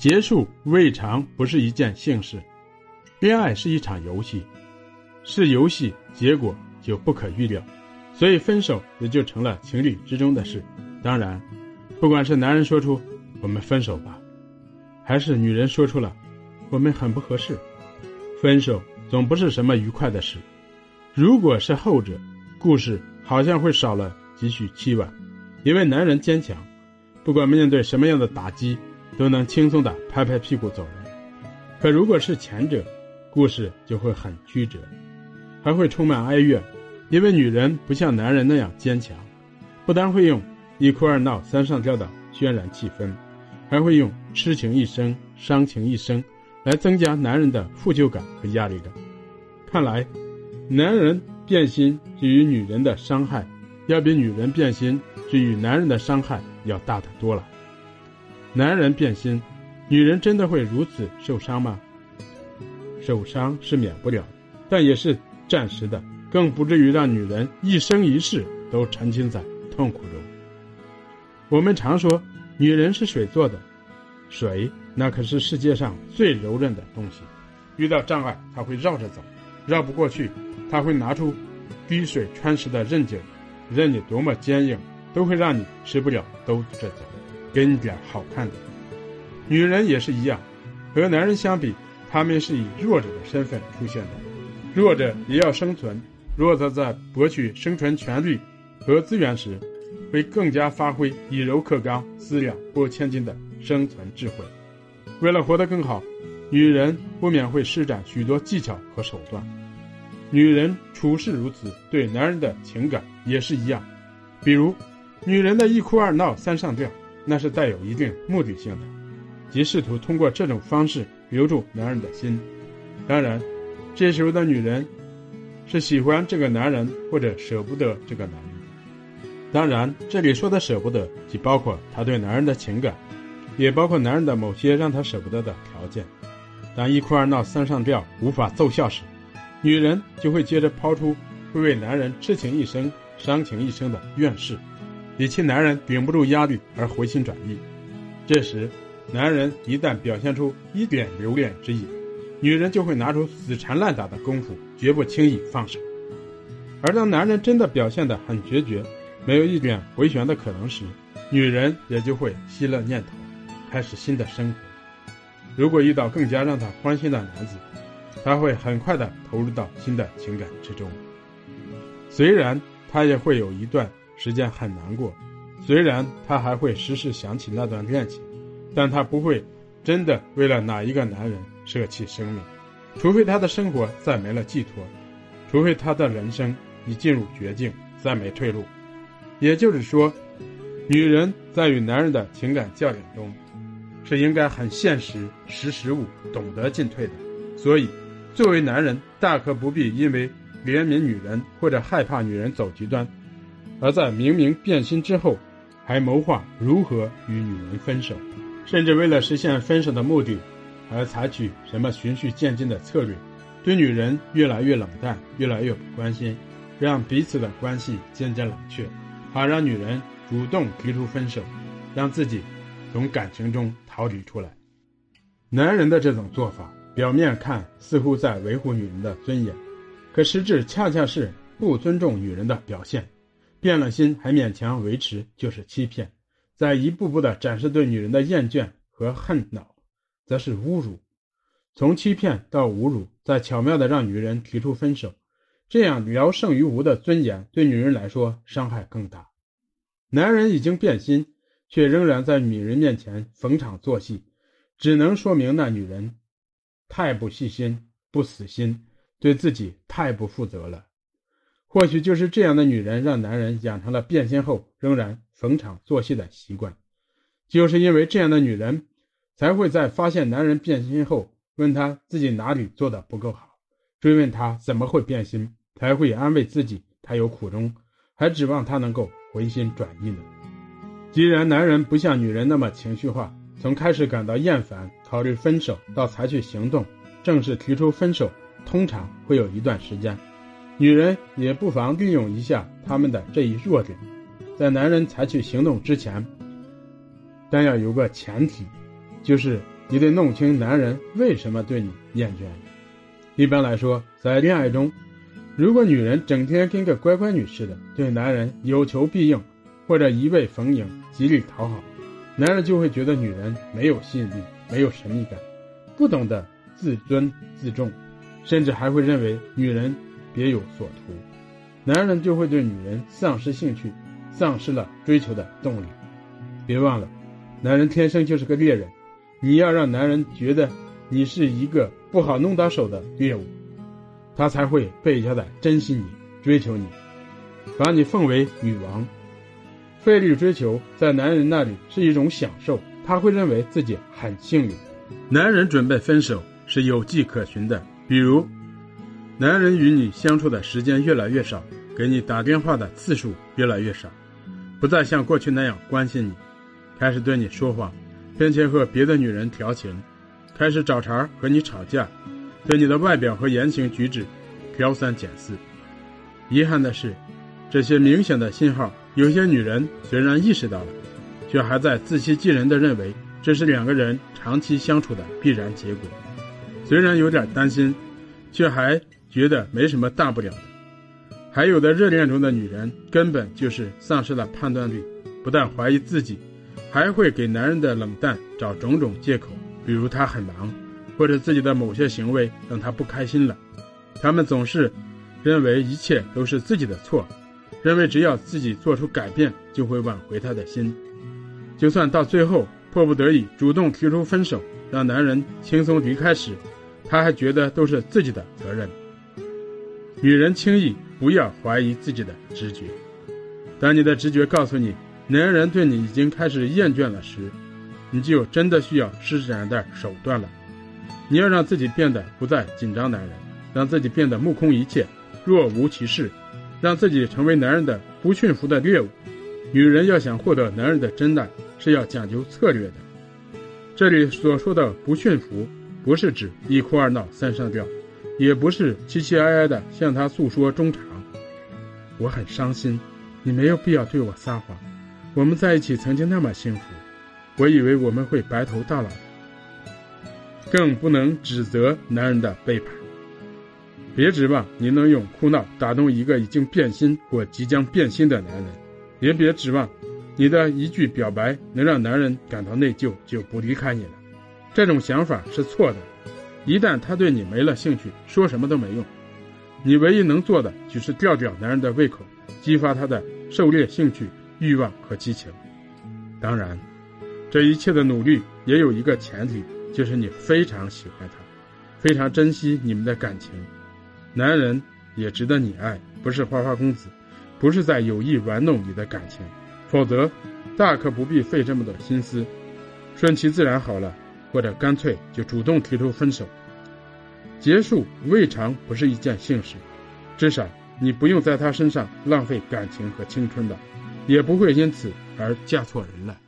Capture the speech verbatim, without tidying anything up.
结束未尝不是一件幸事。恋爱是一场游戏，是游戏，结果就不可预料，所以分手也就成了情侣之中的事。当然，不管是男人说出我们分手吧，还是女人说出了我们很不合适，分手总不是什么愉快的事。如果是后者，故事好像会少了几许凄婉，因为男人坚强，不管面对什么样的打击都能轻松地拍拍屁股走人。可如果是前者，故事就会很曲折，还会充满哀怨，因为女人不像男人那样坚强，不单会用一哭二闹三上吊的渲染气氛，还会用痴情一生伤情一生来增加男人的负疚感和压力感。看来男人变心至于女人的伤害，要比女人变心至于男人的伤害要大得多了。男人变心，女人真的会如此受伤吗？受伤是免不了，但也是暂时的，更不至于让女人一生一世都沉浸在痛苦中。我们常说女人是水做的，水那可是世界上最柔韧的东西，遇到障碍她会绕着走，绕不过去她会拿出滴水穿石的韧劲，任你多么坚硬都会让你吃不了兜着走，给你点好看的。女人也是一样，和男人相比，她们是以弱者的身份出现的，弱者也要生存，弱者在博取生存权利和资源时，会更加发挥以柔克刚、四两拨千斤的生存智慧。为了活得更好，女人不免会施展许多技巧和手段。女人处事如此，对男人的情感也是一样。比如，女人的一哭二闹三上吊，那是带有一定目的性的，即试图通过这种方式留住男人的心。当然，这时候的女人是喜欢这个男人或者舍不得这个男人。当然，这里说的舍不得，既包括她对男人的情感，也包括男人的某些让她舍不得的条件。当一哭二闹三上吊无法奏效时，女人就会接着抛出会为男人痴情一生伤情一生的怨事，以期男人顶不住压力而回心转意。这时男人一旦表现出一点留恋之意，女人就会拿出死缠烂打的功夫，绝不轻易放手。而当男人真的表现得很决绝，没有一点回旋的可能时，女人也就会熄了念头，开始新的生活。如果遇到更加让她欢心的男子，她会很快地投入到新的情感之中。虽然她也会有一段时间很难过，虽然她还会时时想起那段恋情，但她不会真的为了哪一个男人舍弃生命，除非他的生活再没了寄托，除非他的人生已进入绝境，再没退路。也就是说，女人在与男人的情感较量中，是应该很现实、识时务、懂得进退的。所以，作为男人，大可不必因为怜悯女人或者害怕女人走极端，而在明明变心之后，还谋划如何与女人分手，甚至为了实现分手的目的，而采取什么循序渐进的策略，对女人越来越冷淡，越来越不关心，让彼此的关系渐渐冷却，好让女人主动提出分手，让自己从感情中逃离出来。男人的这种做法，表面看似乎在维护女人的尊严，可实质恰恰是不尊重女人的表现。变了心还勉强维持，就是欺骗；在一步步地展示对女人的厌倦和恨恼，则是侮辱。从欺骗到侮辱，再巧妙地让女人提出分手，这样聊胜于无的尊严，对女人来说伤害更大。男人已经变心，却仍然在女人面前逢场作戏，只能说明那女人太不细心、不死心，对自己太不负责了。或许就是这样的女人，让男人养成了变心后仍然逢场作戏的习惯。就是因为这样的女人，才会在发现男人变心后，问他自己哪里做得不够好，追问他怎么会变心，才会安慰自己他有苦衷，还指望他能够回心转意呢。既然男人不像女人那么情绪化，从开始感到厌烦，考虑分手，到采取行动，正式提出分手，通常会有一段时间。女人也不妨利用一下他们的这一弱点，在男人采取行动之前，但要有个前提，就是你得弄清男人为什么对你厌倦。一般来说，在恋爱中，如果女人整天跟个乖乖女似的，对男人有求必应，或者一味逢迎，极力讨好，男人就会觉得女人没有吸引力，没有神秘感，不懂得自尊自重，甚至还会认为女人别有所图。男人就会对女人丧失兴趣，丧失了追求的动力。别忘了，男人天生就是个猎人，你要让男人觉得你是一个不好弄到手的猎物，他才会倍加的珍惜你，追求你，把你奉为女王。费力追求在男人那里是一种享受，他会认为自己很幸运。男人准备分手是有迹可循的，比如男人与你相处的时间越来越少，给你打电话的次数越来越少，不再像过去那样关心你，开始对你说谎，并且和别的女人调情，开始找茬和你吵架，对你的外表和言行举止挑三拣四。遗憾的是，这些明显的信号，有些女人虽然意识到了，却还在自欺欺人地认为这是两个人长期相处的必然结果，虽然有点担心，却还觉得没什么大不了的。还有的热恋中的女人根本就是丧失了判断力，不但怀疑自己，还会给男人的冷淡找种种借口，比如他很忙，或者自己的某些行为让他不开心了。他们总是认为一切都是自己的错，认为只要自己做出改变就会挽回他的心，就算到最后迫不得已主动提出分手，让男人轻松离开时，他还觉得都是自己的责任。女人轻易不要怀疑自己的直觉，当你的直觉告诉你男人对你已经开始厌倦了时，你就真的需要施展点手段了。你要让自己变得不再紧张男人，让自己变得目空一切，若无其事，让自己成为男人的不驯服的猎物。女人要想获得男人的真爱，是要讲究策略的。这里所说的不驯服，不是指一哭二闹三上吊，也不是凄凄哀哀地向他诉说衷肠，我很伤心，你没有必要对我撒谎，我们在一起曾经那么幸福，我以为我们会白头到老的。更不能指责男人的背叛，别指望你能用哭闹打动一个已经变心或即将变心的男人，也别指望你的一句表白能让男人感到内疚就不离开你了。这种想法是错的，一旦他对你没了兴趣，说什么都没用。你唯一能做的就是吊吊男人的胃口，激发他的狩猎兴趣、欲望和激情。当然，这一切的努力也有一个前提，就是你非常喜欢他，非常珍惜你们的感情。男人也值得你爱，不是花花公子，不是在有意玩弄你的感情，否则大可不必费这么多心思，顺其自然好了，或者干脆就主动提出分手。结束未尝不是一件幸事，至少你不用在他身上浪费感情和青春了，也不会因此而嫁错人了。